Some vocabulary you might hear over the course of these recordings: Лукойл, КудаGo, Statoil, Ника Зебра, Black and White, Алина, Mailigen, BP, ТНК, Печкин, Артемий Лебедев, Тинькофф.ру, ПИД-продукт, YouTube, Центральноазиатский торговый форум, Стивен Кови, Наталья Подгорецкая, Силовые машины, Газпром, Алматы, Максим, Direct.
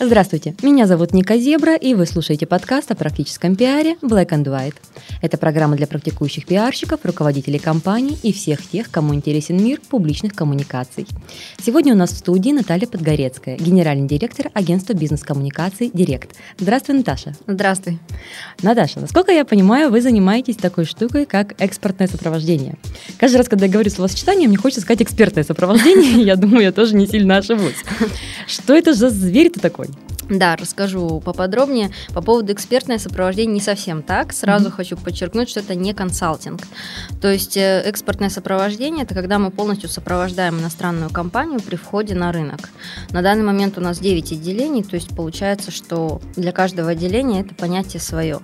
Здравствуйте, меня зовут Ника Зебра, и вы слушаете подкаст о практическом пиаре Black and White. Это программа для практикующих пиарщиков, руководителей компаний и всех тех, кому интересен мир публичных коммуникаций. Сегодня у нас в студии Наталья Подгорецкая, генеральный директор агентства бизнес-коммуникаций Direct. Здравствуй, Наташа. Здравствуй. Наташа, насколько я понимаю, вы занимаетесь такой штукой, как экспортное сопровождение. Каждый раз, когда я говорю словосочетание, мне хочется сказать экспертное сопровождение, я думаю, я тоже не сильно ошибусь. Что это за зверь-то такой? Да, расскажу поподробнее. По поводу экспертное сопровождение не совсем так. Сразу хочу подчеркнуть, что это не консалтинг. То есть экспортное сопровождение – это когда мы полностью сопровождаем иностранную компанию при входе на рынок. На данный момент у нас 9 отделений, то есть получается, что для каждого отделения это понятие свое.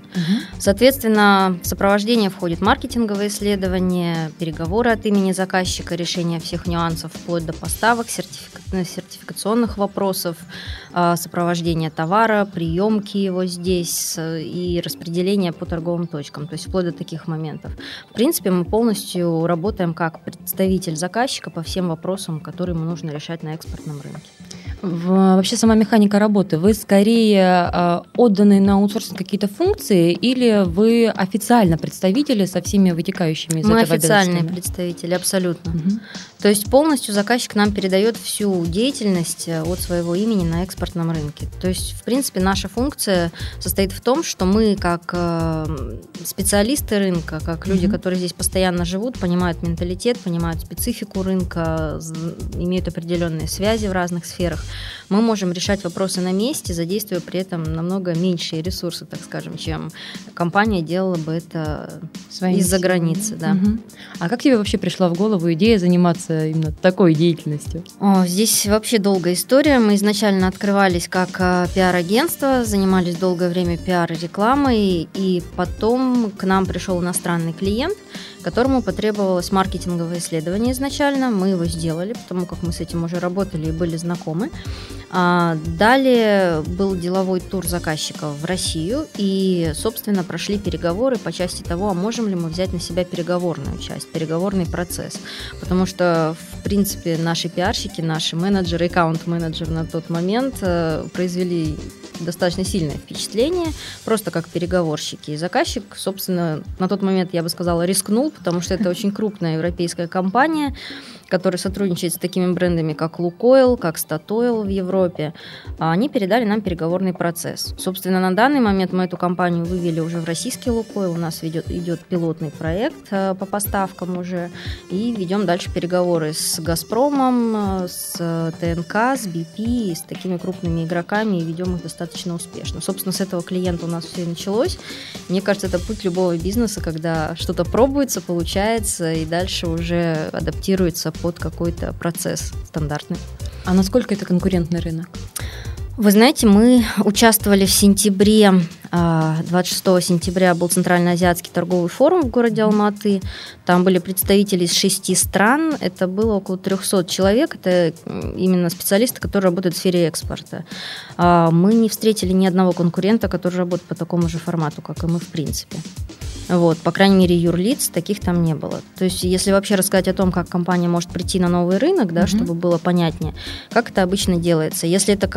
Соответственно, в сопровождение входит маркетинговые исследования, переговоры от имени заказчика, решение всех нюансов, вплоть до поставок, сертификационных вопросов, сопровождение товара, приемки его здесь и распределение по торговым точкам, то есть вплоть до таких моментов. В принципе, мы полностью работаем как представитель заказчика по всем вопросам, которые ему нужно решать на экспортном рынке. Вообще сама механика работы. Вы скорее отданы на аутсорсинг какие-то функции или вы официально представители со всеми вытекающими из этого обязательствами? Мы официальные представители, абсолютно. Угу. То есть полностью заказчик нам передает всю деятельность от своего имени на экспортном рынке. То есть, в принципе, наша функция состоит в том, что мы как специалисты рынка, как люди, которые здесь постоянно живут, понимают менталитет, понимают специфику рынка, имеют определенные связи в разных сферах, мы можем решать вопросы на месте, задействуя при этом намного меньшие ресурсы, так скажем, чем компания делала бы это из-за границы. Да. А как тебе вообще пришла в голову идея заниматься именно такой деятельностью? Здесь вообще долгая история. Мы изначально открывались как пиар-агентство, занимались долгое время пиар-рекламой, и потом к нам пришел иностранный клиент, которому потребовалось маркетинговое исследование изначально. Мы его сделали, потому как мы с этим уже работали и были знакомы. Далее был деловой тур заказчика в Россию, и, собственно, прошли переговоры по части того, а можем ли мы взять на себя переговорную часть, переговорный процесс. Потому что, в принципе, наши пиарщики, наши менеджеры, аккаунт-менеджер на тот момент произвели достаточно сильное впечатление, просто как переговорщики. И заказчик, собственно, на тот момент, я бы сказала, рискнул, потому что это очень крупная европейская компания, которая сотрудничает с такими брендами, как Лукойл, как Statoil в Европе. Они передали нам переговорный процесс. Собственно, на данный момент мы эту компанию вывели уже в российский Лукойл. У нас идет пилотный проект по поставкам уже. И ведем дальше переговоры с Газпромом, с ТНК, с BP, с такими крупными игроками. И ведем их достаточно успешно. Собственно, с этого клиента у нас все и началось. Мне кажется, это путь любого бизнеса, когда что-то пробуется, получается, и дальше уже адаптируется под какой-то процесс стандартный. А насколько это конкурентный рынок? Вы знаете, мы участвовали в сентябре, 26 сентября был Центральноазиатский торговый форум в городе Алматы. Там были представители из 6 стран. Это было около 300 человек. Это именно специалисты, которые работают в сфере экспорта. Мы не встретили ни одного конкурента, который работает по такому же формату, как и мы в принципе. Вот, по крайней мере, юрлиц таких там не было. То есть, если вообще рассказать о том, как компания может прийти на новый рынок, да, чтобы было понятнее, как это обычно делается. Если эта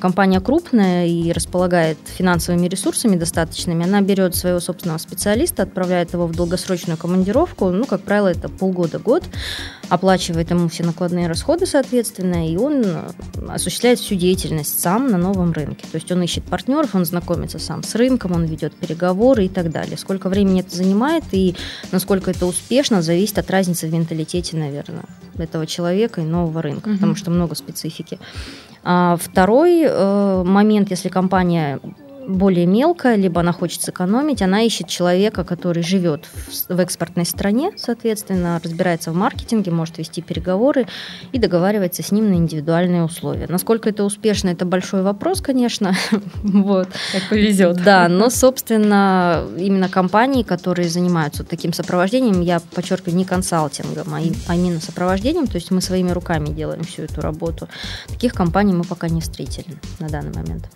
компания крупная и располагает финансовыми ресурсами достаточными, она берет своего собственного специалиста, отправляет его в долгосрочную командировку, ну, как правило, это полгода-год, оплачивает ему все накладные расходы, соответственно, и он осуществляет всю деятельность сам на новом рынке. То есть, он ищет партнеров, он знакомится сам с рынком, он ведет переговоры и так далее. Сколько времени это занимает и насколько это успешно, зависит от разницы в менталитете, наверное, этого человека и нового рынка, потому что много специфики. Второй момент, если компания более мелкая, либо она хочет сэкономить, она ищет человека, который живет в экспортной стране, соответственно, разбирается в маркетинге, может вести переговоры и договаривается с ним на индивидуальные условия. Насколько это успешно, это большой вопрос, конечно. Вот. Как повезет. Да, но, собственно, именно компании, которые занимаются таким сопровождением, я подчеркиваю, не консалтингом, а именно сопровождением, то есть мы своими руками делаем всю эту работу. Таких компаний мы пока не встретили на данный момент.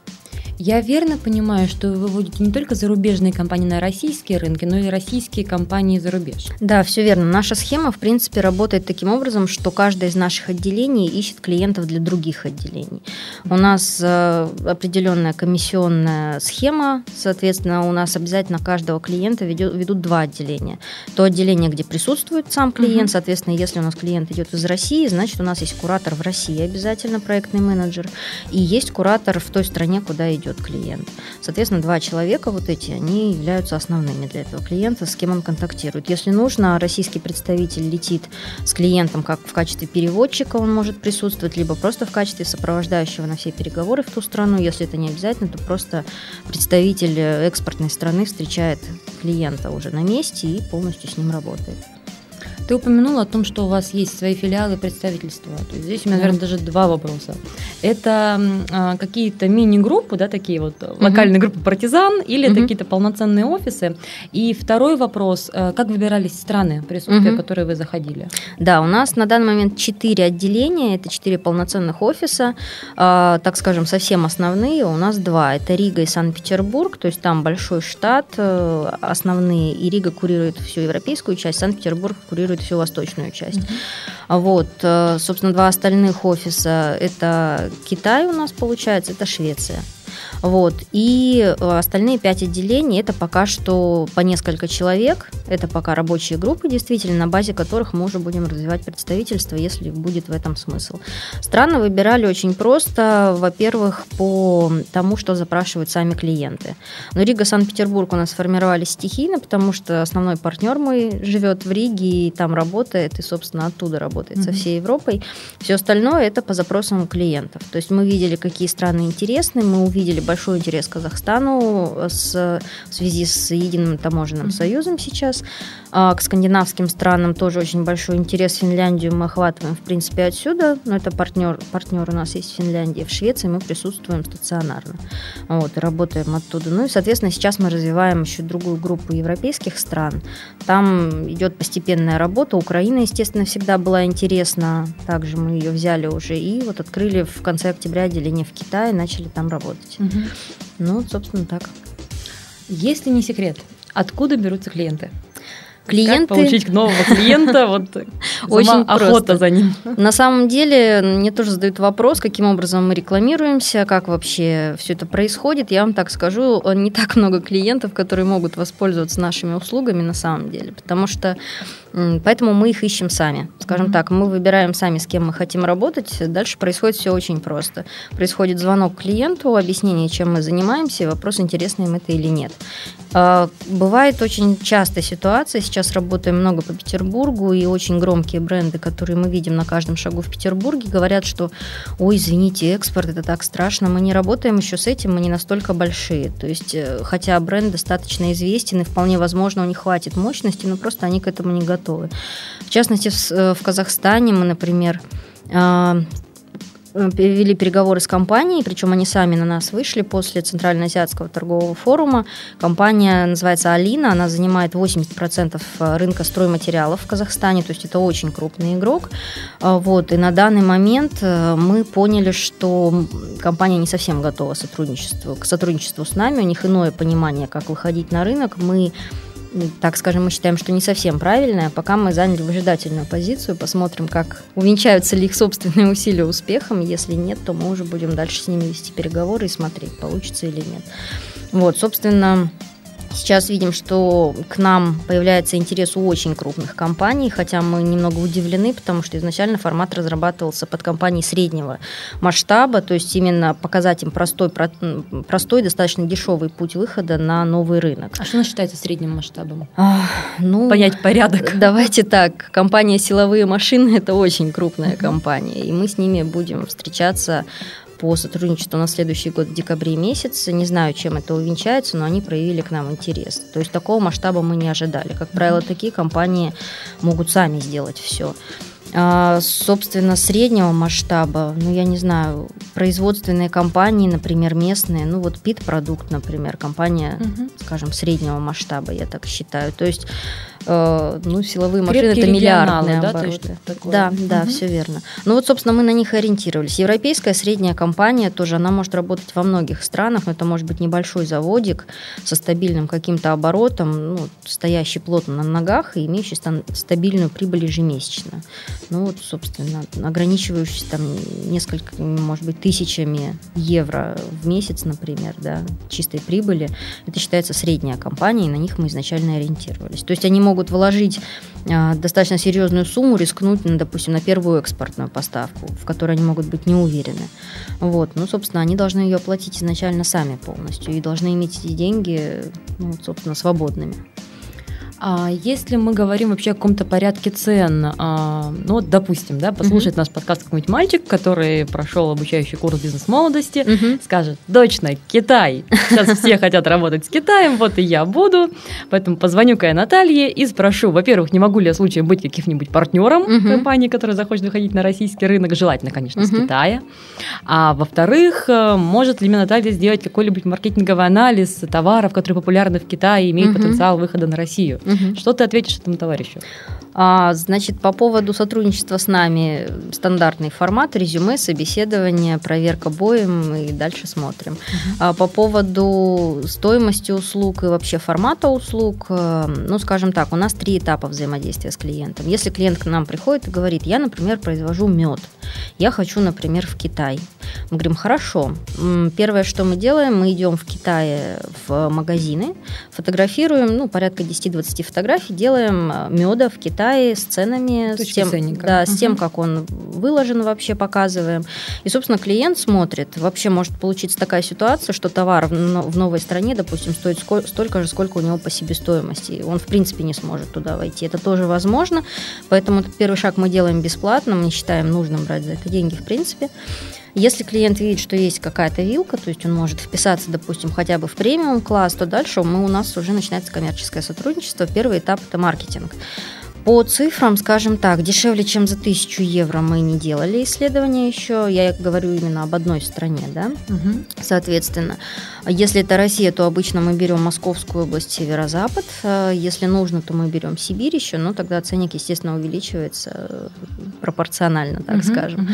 Я верно понимаю, что вы выводите не только зарубежные компании на российские рынки, но и российские компании за рубеж? Да, все верно. Наша схема, в принципе, работает таким образом, что каждое из наших отделений ищет клиентов для других отделений. У нас определенная комиссионная схема, соответственно, у нас обязательно каждого клиента ведут два отделения. То отделение, где присутствует сам клиент, соответственно, если у нас клиент идет из России, значит, у нас есть куратор в России обязательно, проектный менеджер, и есть куратор в той стране, куда идет клиент. Соответственно, два человека вот эти, они являются основными для этого клиента, с кем он контактирует. Если нужно, российский представитель летит с клиентом как в качестве переводчика, он может присутствовать, либо просто в качестве сопровождающего на все переговоры в ту страну. Если это не обязательно, то просто представитель экспортной страны встречает клиента уже на месте и полностью с ним работает. Ты упомянула о том, что у вас есть свои филиалы и представительства. То есть здесь у меня, наверное, даже два вопроса. Это какие-то мини-группы, да, такие вот локальные группы партизан, или это какие-то полноценные офисы? И второй вопрос, как выбирались страны, присутствия которые вы заходили? Да, у нас на данный момент 4 отделения, это 4 полноценных офиса, так скажем, совсем основные. У нас 2, это Рига и Санкт-Петербург, то есть там большой штат, основные, и Рига курирует всю европейскую часть, Санкт-Петербург курирует всю восточную часть. Вот, собственно, 2 остальных офиса, это Китай у нас получается, это Швеция. Вот. И остальные 5 отделений, это пока что по несколько человек, это пока рабочие группы, действительно, на базе которых мы уже будем развивать представительство, если будет в этом смысл. Страны выбирали очень просто, во-первых, по тому, что запрашивают сами клиенты. Но Рига, Санкт-Петербург у нас сформировались стихийно, потому что основной партнер мой живет в Риге и там работает, и, собственно, оттуда работает со всей Европой. Все остальное это по запросам клиентов. То есть мы видели, какие страны интересны, мы увидели большой интерес к Казахстану в связи с единым таможенным союзом сейчас. К скандинавским странам тоже очень большой интерес. Финляндию мы охватываем, в принципе, отсюда. Но это партнер у нас есть в Финляндии. В Швеции мы присутствуем стационарно. Вот, и работаем оттуда. Ну и, соответственно, сейчас мы развиваем еще другую группу европейских стран. Там идет постепенная работа. Украина, естественно, всегда была интересна. Также мы ее взяли уже и вот открыли в конце октября отделение в Китае, начали там работать. Ну, собственно, так. Если не секрет, откуда берутся клиенты? Как получить нового клиента? Очень охота за ним. На самом деле, мне тоже задают вопрос, каким образом мы рекламируемся, как вообще все это происходит. Я вам так скажу, не так много клиентов, которые могут воспользоваться нашими услугами на самом деле, потому что поэтому мы их ищем сами. Скажем так, мы выбираем сами, с кем мы хотим работать. Дальше происходит все очень просто. Происходит звонок клиенту, объяснение, чем мы занимаемся, и вопрос, интересно им это или нет. Бывает очень часто ситуация, сейчас работаем много по Петербургу, и очень громкие бренды, которые мы видим на каждом шагу в Петербурге, говорят, что ой, извините, экспорт, это так страшно, мы не работаем еще с этим, мы не настолько большие. То есть, хотя бренд достаточно известен, и вполне возможно, у них хватит мощности, но просто они к этому не готовы. В частности, в Казахстане мы, например, вели переговоры с компанией, причем они сами на нас вышли после Центральноазиатского торгового форума. Компания называется «Алина», она занимает 80% рынка стройматериалов в Казахстане, то есть это очень крупный игрок. Вот. И на данный момент мы поняли, что компания не совсем готова к сотрудничеству с нами, у них иное понимание, как выходить на рынок. Так скажем, мы считаем, что не совсем правильное, пока мы заняли выжидательную позицию, посмотрим, как увенчаются ли их собственные усилия успехом, если нет, то мы уже будем дальше с ними вести переговоры и смотреть, получится или нет. Вот, собственно, сейчас видим, что к нам появляется интерес у очень крупных компаний, хотя мы немного удивлены, потому что изначально формат разрабатывался под компании среднего масштаба, то есть именно показать им простой, достаточно дешевый путь выхода на новый рынок. А что считается средним масштабом? Понять порядок. Давайте так, компания «Силовые машины» – это очень крупная компания, и мы с ними будем встречаться по сотрудничеству на следующий год в декабре месяце. Не знаю, чем это увенчается, но они проявили к нам интерес. То есть такого масштаба мы не ожидали. Как правило, такие компании могут сами сделать все. Собственно, среднего масштаба, я не знаю, производственные компании, например, местные, ПИД-продукт, например, компания, скажем, среднего масштаба, я так считаю. То есть ну, силовые машины — это миллиардные обороты. Да, да, все верно. Ну вот, собственно, мы на них ориентировались. Европейская средняя компания тоже, она может работать во многих странах, но это может быть небольшой заводик со стабильным каким-то оборотом, ну, стоящий плотно на ногах и имеющий стабильную прибыль ежемесячно. Ну вот, собственно, ограничивающийся там несколькими, может быть, тысячами евро в месяц, например, да, чистой прибыли. Это считается средняя компания, и на них мы изначально ориентировались. То есть они могут вложить достаточно серьезную сумму, рискнуть, ну, допустим, на первую экспортную поставку, в которой они могут быть не уверены. Вот. Ну, собственно, они должны ее оплатить изначально сами полностью и должны иметь эти деньги, ну, собственно, свободными. А если мы говорим вообще о каком-то порядке цен, ну вот, допустим, да, послушает наш подкаст какой-нибудь мальчик, который прошел обучающий курс бизнес-молодости, скажет: точно, Китай, сейчас все хотят работать с Китаем, вот и я буду, поэтому позвоню-ка я Наталье и спрошу, во-первых, не могу ли я случаем быть каким-нибудь партнером компании, которая захочет выходить на российский рынок, желательно, конечно, с Китая, а во-вторых, может ли мне Наталья сделать какой-либо маркетинговый анализ товаров, которые популярны в Китае и имеют потенциал выхода на Россию? Что ты ответишь этому товарищу? Значит, по поводу сотрудничества с нами стандартный формат: резюме, собеседование, проверка боем и дальше смотрим. По поводу стоимости услуг и вообще формата услуг, ну, скажем так, у нас 3 этапа взаимодействия с клиентом. Если клиент к нам приходит и говорит: я, например, произвожу мед, я хочу, например, в Китай. Мы говорим: хорошо. Первое, что мы делаем, мы идем в Китае в магазины, фотографируем, ну, порядка 10-20 фотографий, делаем меда в Китае, с ценами, с тем, как он выложен, вообще показываем. И, собственно, клиент смотрит. Вообще может получиться такая ситуация, что товар в новой стране, допустим, стоит столько же, сколько у него по себестоимости. Он, в принципе, не сможет туда войти. Это тоже возможно. Поэтому первый шаг мы делаем бесплатно. Мы не считаем нужным брать за это деньги, в принципе. Если клиент видит, что есть какая-то вилка, то есть он может вписаться, допустим, хотя бы в премиум-класс, то дальше у нас уже начинается коммерческое сотрудничество. Первый этап – это маркетинг. По цифрам, скажем так, дешевле, чем за 1000 евро мы не делали исследования еще. Я говорю именно об одной стране, да, соответственно. Если это Россия, то обычно мы берем Московскую область, северо-запад. Если нужно, то мы берем Сибирь еще, но тогда ценник, естественно, увеличивается пропорционально, так скажем.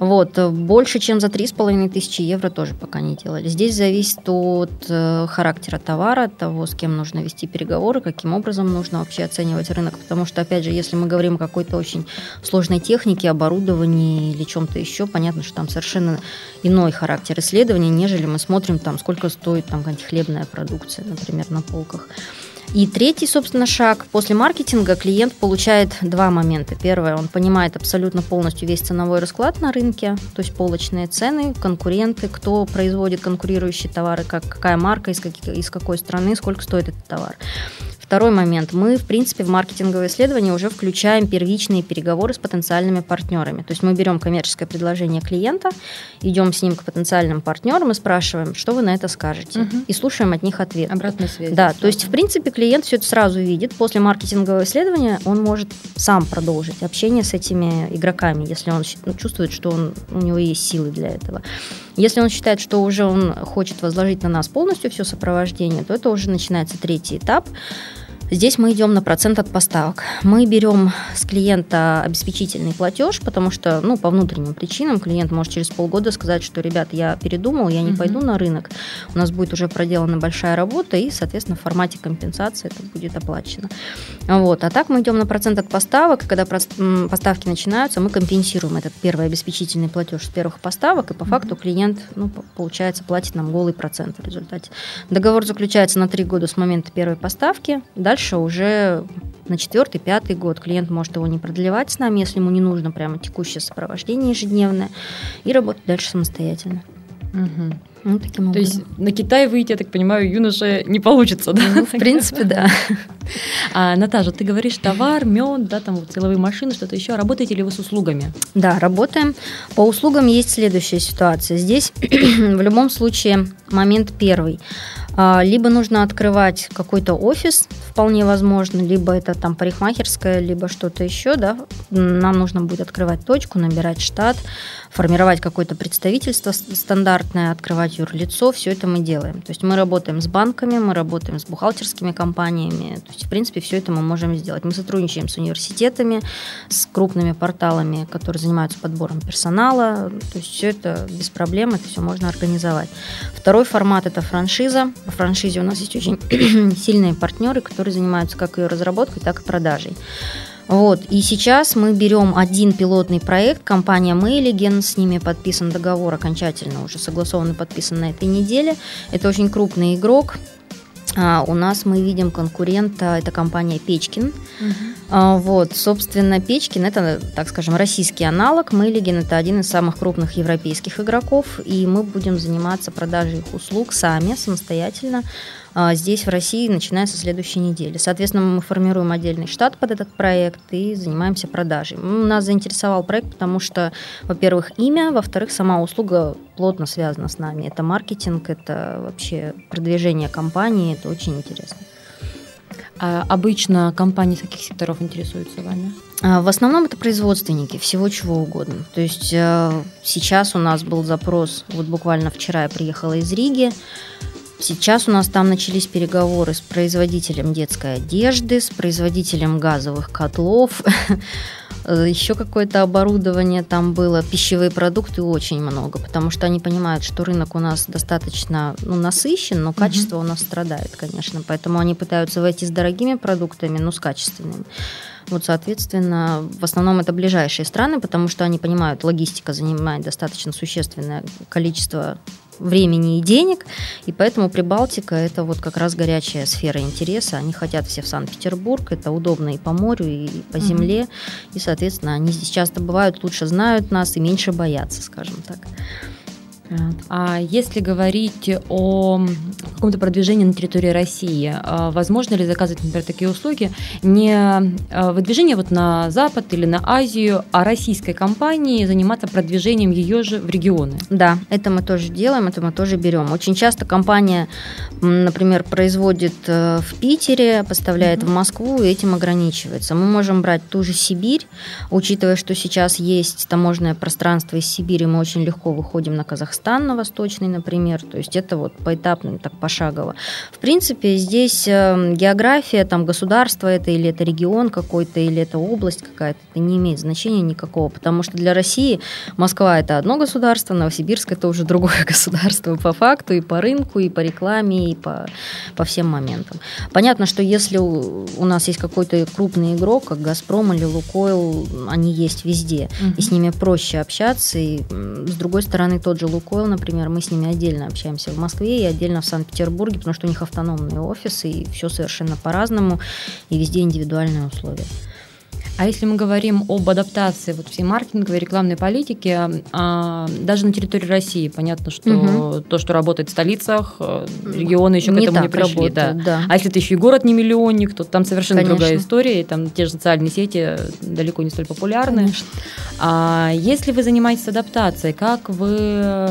Вот. Больше, чем за 3500 евро тоже пока не делали. Здесь зависит от характера товара, от того, с кем нужно вести переговоры, каким образом нужно вообще оценивать рынок, потому что, опять же, если мы говорим о какой-то очень сложной технике, оборудовании или чем-то еще, понятно, что там совершенно иной характер исследования, нежели мы смотрим, там, сколько стоит там хлебная продукция, например, на полках. И третий, собственно, шаг. После маркетинга клиент получает 2 момента. Первое, он понимает абсолютно полностью весь ценовой расклад на рынке, то есть полочные цены, конкуренты, кто производит конкурирующие товары, какая марка, из какой страны, сколько стоит этот товар. Второй момент. Мы, в принципе, в маркетинговое исследование уже включаем первичные переговоры с потенциальными партнерами. То есть мы берем коммерческое предложение клиента, идем с ним к потенциальным партнерам и спрашиваем, что вы на это скажете, и слушаем от них ответ. Обратная связь. Да, то есть, в принципе, клиент все это сразу видит. После маркетингового исследования он может сам продолжить общение с этими игроками, если он чувствует, что у него есть силы для этого. Если он считает, что уже он хочет возложить на нас полностью все сопровождение, то это уже начинается третий этап. Здесь мы идем на процент от поставок. Мы берем с клиента обеспечительный платеж, потому что, ну, по внутренним причинам клиент может через полгода сказать, что, ребят, я передумал, я не пойду на рынок, у нас будет уже проделана большая работа, и, соответственно, в формате компенсации это будет оплачено. Вот. А так мы идем на процент от поставок, когда поставки начинаются, мы компенсируем этот первый обеспечительный платеж с первых поставок, и по факту клиент, ну, получается, платит нам голый процент в результате. Договор заключается на 3 года с момента первой поставки, дальше уже на 4-й, 5-й год клиент может его не продлевать с нами, если ему не нужно прямо текущее сопровождение ежедневное, и работать дальше самостоятельно. Ну, таким образом. То есть на Китай выйти, я так понимаю, юноше не получится, да? Ну, в принципе, да. Наташа, ты говоришь, товар, мед, да, там силовые машины, что-то еще. Работаете ли вы с услугами? Да, работаем. По услугам есть следующая ситуация. Здесь в любом случае момент первый. Либо нужно открывать какой-то офис, вполне возможно, либо это там парикмахерская, либо что-то еще, да. Нам нужно будет открывать точку, набирать штат. формировать какое-то представительство стандартное, открывать юрлицо, все это мы делаем. То есть мы работаем с банками, мы работаем с бухгалтерскими компаниями, то есть, в принципе, все это мы можем сделать. Мы сотрудничаем с университетами, с крупными порталами, которые занимаются подбором персонала, то есть все это без проблем, это все можно организовать. Второй формат – это франшиза. В франшизе у нас есть очень сильные партнеры, которые занимаются как ее разработкой, так и продажей. Вот. И сейчас мы берем один пилотный проект, компания Mailigen, с ними подписан договор окончательно, уже согласован и подписан на этой неделе. Это очень крупный игрок. У нас мы видим конкурента, это компания Печкин. Вот, собственно, Печкин – это, так скажем, российский аналог. Mailigen – это один из самых крупных европейских игроков, и мы будем заниматься продажей их услуг сами, самостоятельно, здесь, в России, начиная со следующей недели. Соответственно, мы формируем отдельный штат под этот проект и занимаемся продажей. Нас заинтересовал проект, потому что, во-первых, имя, во-вторых, сама услуга плотно связана с нами. Это маркетинг, это вообще продвижение компании, это очень интересно. А обычно компании каких секторов интересуются вами? В основном это производственники всего чего угодно. То есть сейчас у нас был запрос, вот буквально вчера я приехала из Риги, сейчас у нас там начались переговоры с производителем детской одежды, с производителем газовых котлов, еще какое-то оборудование там было, пищевые продукты очень много, потому что они понимают, что рынок у нас достаточно насыщен, но качество у нас страдает, конечно, поэтому они пытаются войти с дорогими продуктами, но с качественными. Вот, соответственно, в основном это ближайшие страны, потому что они понимают, логистика занимает достаточно существенное количество времени и денег, и поэтому Прибалтика – это вот как раз горячая сфера интереса. Они хотят все в Санкт-Петербург, это удобно и по морю, и по земле, и, соответственно, они здесь часто бывают, лучше знают нас и меньше боятся, скажем так. А если говорить о каком-то продвижении на территории России, возможно ли заказывать, например, такие услуги не выдвижение вот на Запад или на Азию, а российской компании заниматься продвижением ее же в регионы? Да, это мы тоже делаем, это мы тоже берем. Очень часто компания, например, производит в Питере, поставляет в Москву, и этим ограничивается. Мы можем брать ту же Сибирь, учитывая, что сейчас есть таможенное пространство из Сибири, мы очень легко выходим на Казахстан, на восточный, например, то есть это вот поэтапно, так пошагово. В принципе, здесь география, там государство это или это регион какой-то, или это область какая-то, это не имеет значения никакого, потому что для России Москва это одно государство, Новосибирск это уже другое государство по факту, и по рынку, и по рекламе, и по всем моментам. Понятно, что если у нас есть какой-то крупный игрок, как Газпром или Лукойл, они есть везде, и с ними проще общаться, и с другой стороны тот же Лукойл, например, мы с ними отдельно общаемся в Москве и отдельно в Санкт-Петербурге, потому что у них автономные офисы, и все совершенно по-разному, и везде индивидуальные условия. А если мы говорим об адаптации вот всей маркетинговой и рекламной политики, даже на территории России, понятно, что то, что работает в столицах, регионы еще к этому не пришли. Работает, да. А если ты еще и город не миллионник, то там совершенно другая история, и там те же социальные сети далеко не столь популярны. А если вы занимаетесь адаптацией, как вы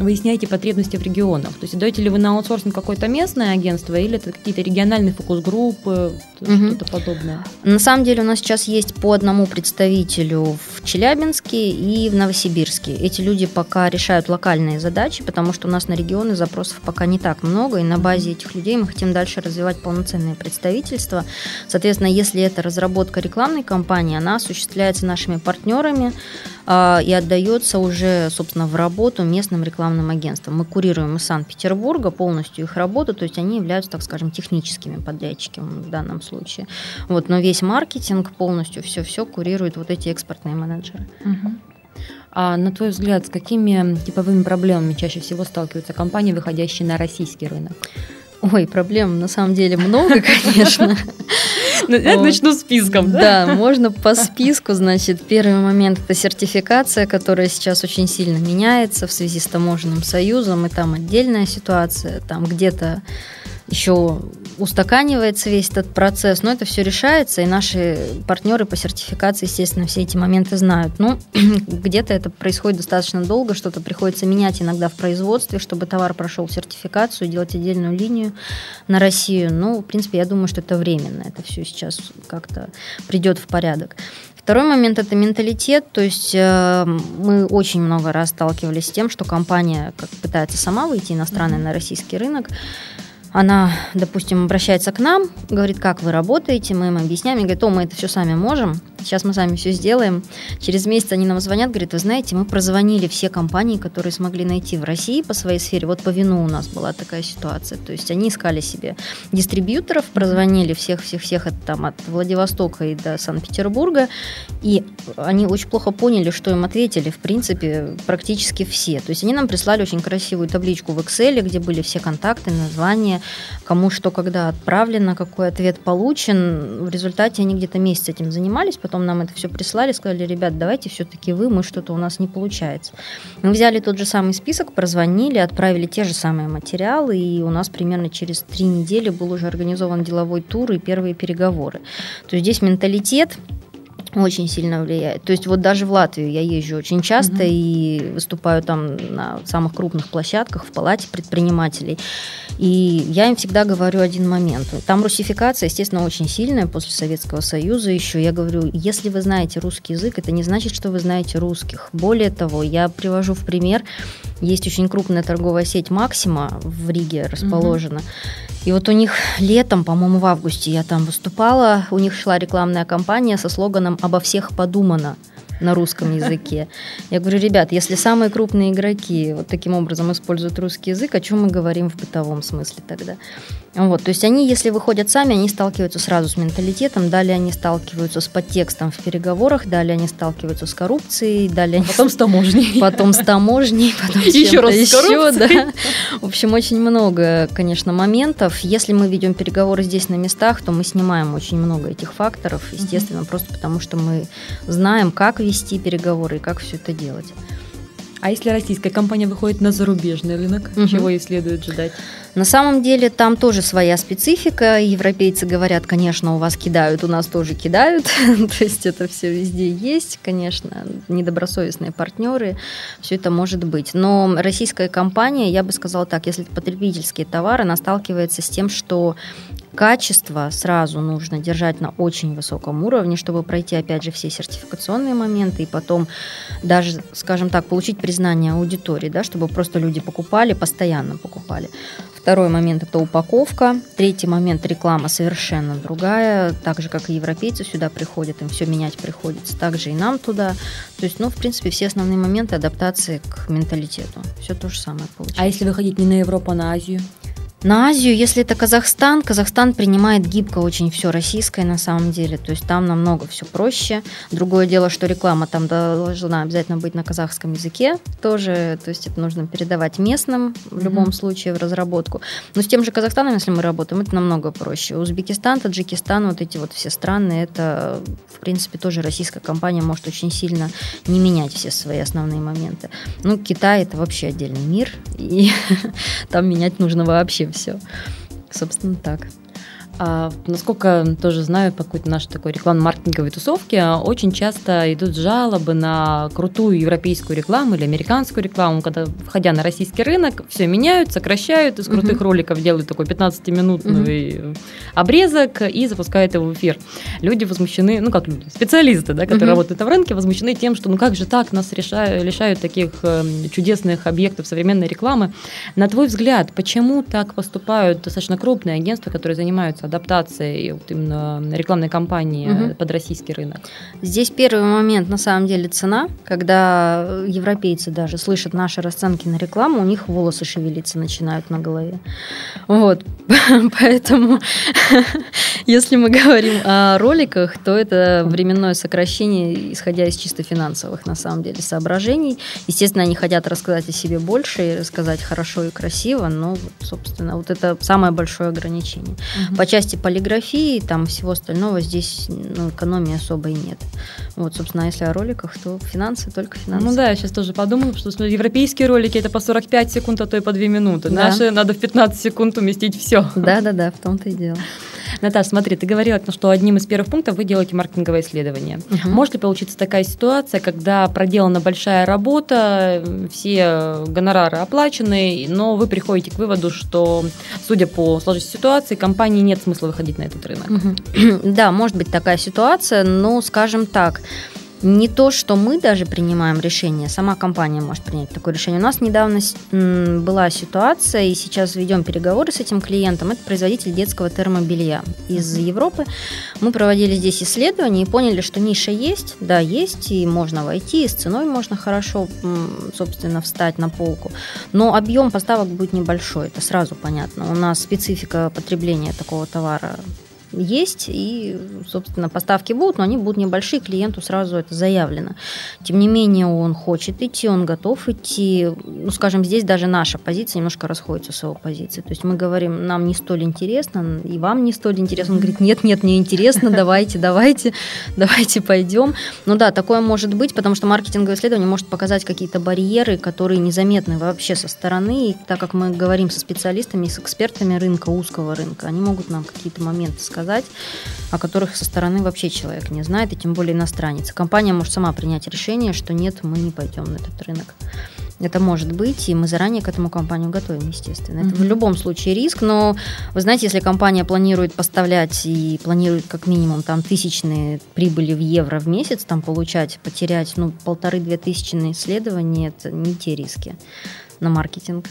выясняете потребности в регионах? То есть даете ли вы на аутсорсинг какое-то местное агентство, или это какие-то региональные фокус-группы, что-то подобное? На самом деле у нас сейчас есть по одному представителю в Челябинске и в Новосибирске. Эти люди пока решают локальные задачи, потому что у нас на регионы запросов пока не так много, и на базе этих людей мы хотим дальше развивать полноценные представительства. Соответственно, если это разработка рекламной кампании, она осуществляется нашими партнерами и отдается уже, собственно, в работу местным рекламным агентствам. Мы курируем из Санкт-Петербурга полностью их работу, то есть они являются, так скажем, техническими подрядчиками в данном случае. Вот, но весь маркетинг полностью, все-все курируют вот эти экспортные менеджеры. А на твой взгляд, с какими типовыми проблемами чаще всего сталкиваются компании, выходящие на российский рынок? Ой, проблем на самом деле много, конечно. Я начну с списком, да? Да, можно по списку. Значит, первый момент – это сертификация, которая сейчас очень сильно меняется в связи с таможенным союзом, и там отдельная ситуация, там где-то еще устаканивается весь этот процесс, но это все решается, и наши партнеры по сертификации, естественно, все эти моменты знают. Ну, где-то это происходит достаточно долго, что-то приходится менять иногда в производстве, чтобы товар прошел сертификацию, делать отдельную линию на Россию. Ну, в принципе, я думаю, что это временно, это все сейчас как-то придет в порядок. Второй момент – это менталитет, то есть мы очень много раз сталкивались с тем, что компания как пытается сама выйти иностранной на российский рынок. Она, допустим, обращается к нам, говорит, как вы работаете, мы им объясняем, и говорит, мы это все сами можем, сейчас мы сами все сделаем. Через месяц они нам звонят, говорят, вы знаете, мы прозвонили все компании, которые смогли найти в России по своей сфере, вот по вину у нас была такая ситуация, то есть они искали себе дистрибьюторов, прозвонили всех-всех-всех от Владивостока и до Санкт-Петербурга, и они очень плохо поняли, что им ответили, в принципе, практически все. То есть они нам прислали очень красивую табличку в Excel, где были все контакты, названия, кому что когда отправлено, какой ответ получен. В результате они где-то месяц этим занимались, потом нам это все прислали, сказали, ребят, давайте все-таки мы что-то у нас не получается. Мы взяли тот же самый список, прозвонили, отправили те же самые материалы, и у нас примерно через 3 недели был уже организован деловой тур и первые переговоры. То есть здесь менталитет очень сильно влияет. То есть вот даже в Латвию я езжу очень часто и выступаю там на самых крупных площадках в палате предпринимателей. И я им всегда говорю один момент. Там русификация, естественно, очень сильная после Советского Союза еще. Я говорю, если вы знаете русский язык, это не значит, что вы знаете русских. Более того, я привожу в пример, есть очень крупная торговая сеть «Максима» в Риге расположена. И вот у них летом, по-моему, в августе я там выступала, у них шла рекламная кампания со слоганом «Обо всех подумано» на русском языке. Я говорю, ребят, если самые крупные игроки вот таким образом используют русский язык, о чем мы говорим в бытовом смысле тогда? Вот, то есть они, если выходят сами, они сталкиваются сразу с менталитетом, далее они сталкиваются с подтекстом в переговорах, далее они сталкиваются с коррупцией, далее потом с таможней. Потом с таможней, потом еще раз с коррупцией. В общем, очень много, конечно, моментов. Если мы ведем переговоры здесь на местах, то мы снимаем очень много этих факторов, естественно, просто потому что мы знаем, как вести переговоры и как все это делать. А если российская компания выходит на зарубежный рынок, чего ей следует ждать? На самом деле там тоже своя специфика. Европейцы говорят, конечно, у вас кидают, у нас тоже кидают. То есть это все везде есть, конечно. Недобросовестные партнеры, все это может быть. Но российская компания, я бы сказала так, если это потребительские товары, она сталкивается с тем, что качество сразу нужно держать на очень высоком уровне, чтобы пройти, опять же, все сертификационные моменты и потом даже, скажем так, получить признание аудитории, да, чтобы просто люди покупали, постоянно покупали. Второй момент – это упаковка. Третий момент – реклама совершенно другая. Так же, как и европейцы сюда приходят, им все менять приходится. Так же и нам туда. То есть, в принципе, все основные моменты адаптации к менталитету. Все то же самое получается. А если выходить не на Европу, а на Азию? На Азию, если это Казахстан, Казахстан принимает гибко очень все российское на самом деле, то есть там намного все проще. Другое дело, что реклама там должна обязательно быть на казахском языке тоже, то есть это нужно передавать местным в любом случае в разработку. Но с тем же Казахстаном, если мы работаем, это намного проще. Узбекистан, Таджикистан, вот эти вот все страны, это в принципе тоже российская компания может очень сильно не менять все свои основные моменты. Китай это вообще отдельный мир, и там менять нужно вообще все. Собственно, так. Насколько тоже знаю, по какой-то нашей такой рекламно-маркетинговой тусовке очень часто идут жалобы на крутую европейскую рекламу или американскую рекламу, когда, входя на российский рынок, все меняют, сокращают, из крутых роликов делают такой 15-минутный обрезок и запускают его в эфир. Люди возмущены, как люди, специалисты, да, которые работают на рынке, возмущены тем, что как же так нас лишают таких чудесных объектов современной рекламы. На твой взгляд, почему так поступают достаточно крупные агентства, которые занимаются адаптации вот именно рекламной кампании под российский рынок? Здесь первый момент, на самом деле, цена. Когда европейцы даже слышат наши расценки на рекламу, у них волосы шевелиться начинают на голове. Вот. Поэтому, если мы говорим о роликах, то это временное сокращение, исходя из чисто финансовых, на самом деле, соображений. Естественно, они хотят рассказать о себе больше, рассказать хорошо и красиво, но, собственно, вот это самое большое ограничение. По части полиграфии и там всего остального здесь экономии особой нет. Вот, собственно, если о роликах, то финансы, только финансы. Ну да, я сейчас тоже подумала, что европейские ролики это по 45 секунд, а то и по 2 минуты. Да. Наши надо в 15 секунд уместить все. Да, в том-то и дело. Наташа, смотри, ты говорила, что одним из первых пунктов вы делаете маркетинговое исследование. Угу. Может ли получиться такая ситуация, когда проделана большая работа, все гонорары оплачены, но вы приходите к выводу, что, судя по сложившейся ситуации, компании нет смысла выходить на этот рынок? Угу. Да, может быть такая ситуация, но, скажем так, не то, что мы даже принимаем решение, сама компания может принять такое решение. У нас недавно была ситуация, и сейчас ведем переговоры с этим клиентом. Это производитель детского термобелья из Европы. Мы проводили здесь исследования и поняли, что ниша есть. Да, есть, и можно войти, и с ценой можно хорошо, собственно, встать на полку. Но объем поставок будет небольшой, это сразу понятно. У нас специфика потребления такого товара есть, и, собственно, поставки будут, но они будут небольшие, клиенту сразу это заявлено. Тем не менее, он хочет идти, он готов идти. Ну, скажем, здесь даже наша позиция немножко расходится с его позицией. То есть мы говорим, нам не столь интересно, и вам не столь интересно. Он говорит, нет, мне интересно, давайте пойдем. Ну да, такое может быть, потому что маркетинговое исследование может показать какие-то барьеры, которые незаметны вообще со стороны, и так как мы говорим со специалистами, с экспертами рынка, узкого рынка, они могут нам какие-то моменты сказать, о которых со стороны вообще человек не знает, и тем более иностранец. Компания может сама принять решение, что нет, мы не пойдем на этот рынок. Это может быть, и мы заранее к этому компанию готовим, естественно. Это в любом случае риск, но, вы знаете, если компания планирует поставлять и планирует как минимум там тысячные прибыли в евро в месяц, там получать, потерять, ну, 1500-2000 на исследование, это не те риски на маркетинг.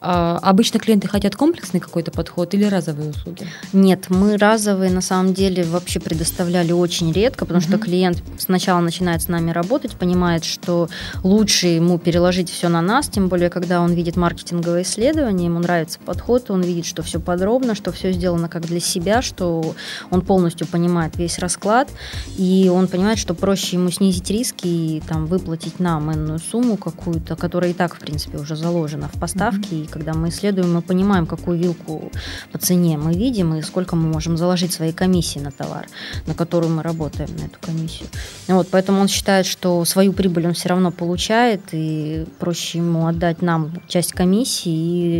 Обычно клиенты хотят комплексный какой-то подход или разовые услуги? Нет, мы разовые на самом деле вообще предоставляли очень редко, потому что клиент сначала начинает с нами работать, понимает, что лучше ему переложить все на нас, тем более, когда он видит маркетинговое исследование, ему нравится подход, он видит, что все подробно, что все сделано как для себя, что он полностью понимает весь расклад, и он понимает, что проще ему снизить риски и там выплатить нам энную сумму какую-то, которая и так, в принципе, уже заложена в поставке, и когда мы исследуем, мы понимаем, какую вилку по цене мы видим и сколько мы можем заложить своей комиссии на товар, на которую мы работаем, на эту комиссию. Вот, поэтому он считает, что свою прибыль он все равно получает, и проще ему отдать нам часть комиссии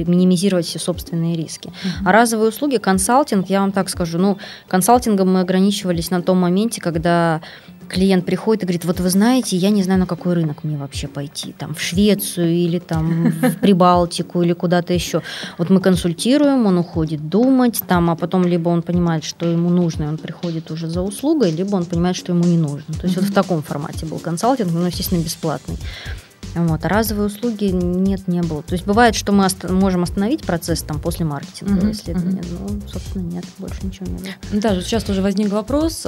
и минимизировать все собственные риски. А разовые услуги, консалтинг, я вам так скажу, ну, консалтингом мы ограничивались на том моменте, когда клиент приходит и говорит, вот вы знаете, я не знаю, на какой рынок мне вообще пойти, там в Швецию или там в Прибалтику или куда-то еще. Вот мы консультируем, он уходит думать, там, а потом либо он понимает, что ему нужно, и он приходит уже за услугой, либо он понимает, что ему не нужно. То есть вот в таком формате был консалтинг, но, естественно, бесплатный. Вот, а разовые услуги нет, не было. То есть бывает, что мы можем остановить процесс там, после маркетингового исследования, но, собственно, нет, больше ничего не было. Да, сейчас тоже возник вопрос,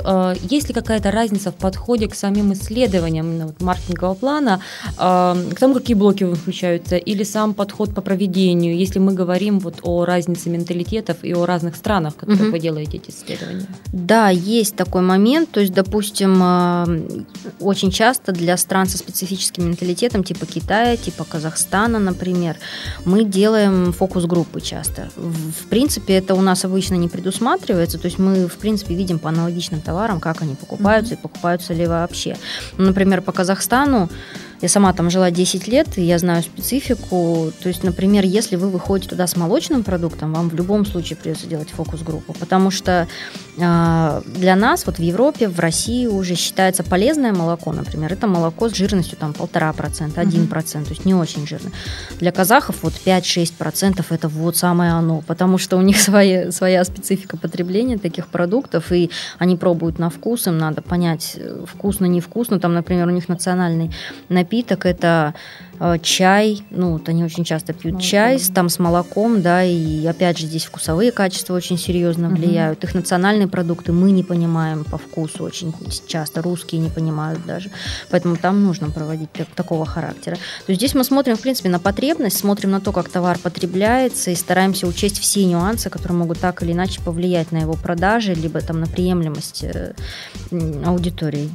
есть ли какая-то разница в подходе к самим исследованиям вот, маркетингового плана, к тому, какие блоки включаются, или сам подход по проведению, если мы говорим вот о разнице менталитетов и о разных странах, в которых вы делаете эти исследования? Да, есть такой момент, то есть, допустим, очень часто для стран со специфическим менталитетом, типа Китая, типа Казахстана, например, мы делаем фокус-группы часто. В принципе, это у нас обычно не предусматривается, то есть мы, в принципе, видим по аналогичным товарам, как они покупаются и покупаются ли вообще. Например, по Казахстану, я сама там жила 10 лет, и я знаю специфику, то есть, например, если вы выходите туда с молочным продуктом, вам в любом случае придется делать фокус-группу, потому что для нас вот в Европе, в России уже считается полезное молоко, например, это молоко с жирностью там 1,5%, 1%, то есть не очень жирно. Для казахов вот 5-6% это вот самое оно, потому что у них своя специфика потребления таких продуктов, и они пробуют на вкус, им надо понять, вкусно-невкусно, там, например, у них национальный напиток, это чай, ну, вот они очень часто пьют чай там с молоком, да, и опять же здесь вкусовые качества очень серьезно влияют, их национальные продукты мы не понимаем по вкусу очень часто, русские не понимают даже, поэтому там нужно проводить такого характера. То есть здесь мы смотрим, в принципе, на потребность, смотрим на то, как товар потребляется и стараемся учесть все нюансы, которые могут так или иначе повлиять на его продажи, либо там на приемлемость аудитории.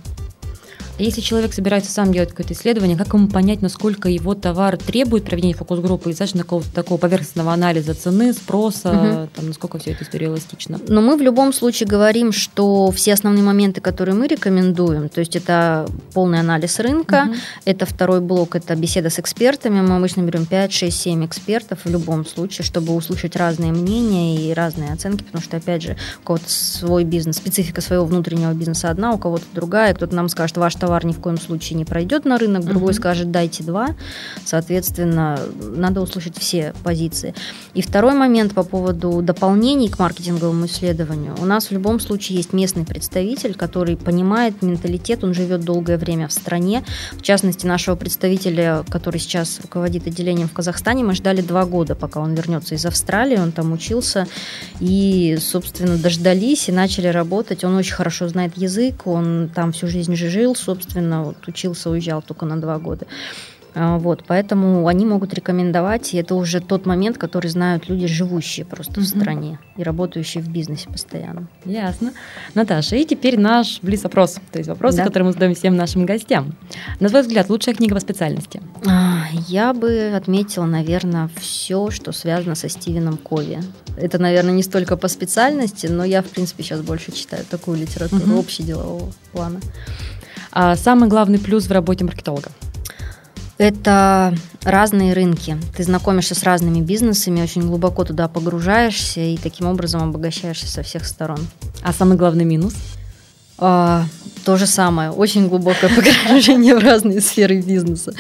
Если человек собирается сам делать какое-то исследование, как ему понять, насколько его товар требует проведения фокус-группы, достаточно такого поверхностного анализа цены, спроса, там, насколько все это история эластична? Но мы в любом случае говорим, что все основные моменты, которые мы рекомендуем, то есть это полный анализ рынка, это второй блок, это беседа с экспертами, мы обычно берем 5, 6, 7 экспертов в любом случае, чтобы услышать разные мнения и разные оценки, потому что, опять же, у кого-то свой бизнес, специфика своего внутреннего бизнеса одна, у кого-то другая, кто-то нам скажет, ваш товар ни в коем случае не пройдет на рынок, другой скажет, дайте 2, соответственно, надо услышать все позиции. И второй момент по поводу дополнений к маркетинговому исследованию. У нас в любом случае есть местный представитель, который понимает менталитет, он живет долгое время в стране, в частности, нашего представителя, который сейчас руководит отделением в Казахстане, мы ждали 2 года, пока он вернется из Австралии, он там учился, и, собственно, дождались и начали работать. Он очень хорошо знает язык, он там всю жизнь жил, собственно, вот, учился, уезжал только на 2 года. Вот, поэтому они могут рекомендовать, и это уже тот момент, который знают люди, живущие просто в стране и работающие в бизнесе постоянно. Ясно. Наташа, и теперь наш блиц-опрос, то есть вопросы, которые мы задаем всем нашим гостям. На твой взгляд, лучшая книга по специальности? Я бы отметила, наверное, все, что связано со Стивеном Кови. Это, наверное, не столько по специальности, но я, в принципе, сейчас больше читаю такую литературу общеделового плана. А самый главный плюс в работе маркетолога? Это разные рынки. Ты знакомишься с разными бизнесами, очень глубоко туда погружаешься и таким образом обогащаешься со всех сторон. А самый главный минус? То же самое. Очень глубокое погружение в разные сферы бизнеса.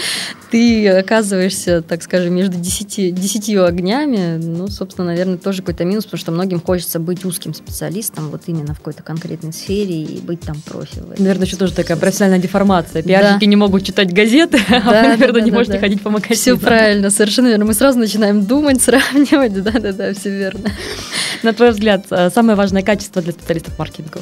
Ты оказываешься, так скажем, между 10 огнями. Ну, собственно, наверное, тоже какой-то минус, потому что многим хочется быть узким специалистом вот именно в какой-то конкретной сфере и быть там профи. Наверное, еще тоже такая профессиональная деформация. Пиарщики не могут читать газеты, а вы, наверное, не можете ходить по магазинам. Все правильно, совершенно верно. Мы сразу начинаем думать, сравнивать. Да-да-да, все верно. На твой взгляд, самое важное качество для специалистов маркетинга?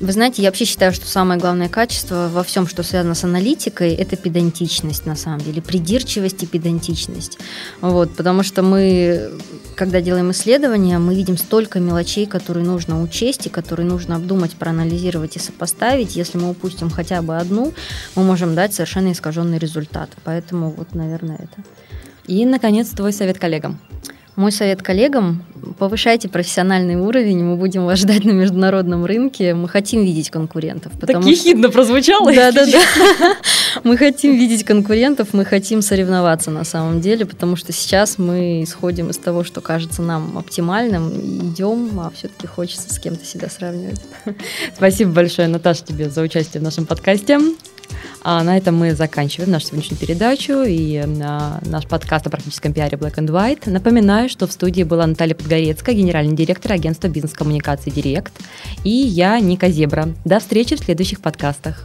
Вы знаете, я вообще считаю, что самое главное качество во всем, что связано с аналитикой, это педантичность, на самом деле, придирчивость и педантичность. Вот, потому что мы, когда делаем исследования, мы видим столько мелочей, которые нужно учесть и которые нужно обдумать, проанализировать и сопоставить. Если мы упустим хотя бы одну, мы можем дать совершенно искаженный результат. Поэтому вот, наверное, это. И, наконец, твой совет коллегам. Мой совет коллегам – повышайте профессиональный уровень, мы будем вас ждать на международном рынке, мы хотим видеть конкурентов. Так ехидно прозвучало. Да-да-да, мы хотим видеть конкурентов, мы хотим соревноваться на самом деле, потому что сейчас мы исходим из того, что кажется нам оптимальным, идем, а все-таки хочется с кем-то себя сравнивать. Спасибо большое, Наташа, тебе за участие в нашем подкасте. А на этом мы заканчиваем нашу сегодняшнюю передачу и наш подкаст о практическом пиаре Black and White. Напоминаю, что в студии была Наталья Подгорецкая, генеральный директор агентства бизнес-коммуникации Direct, и я, Ника Зебра. До встречи в следующих подкастах.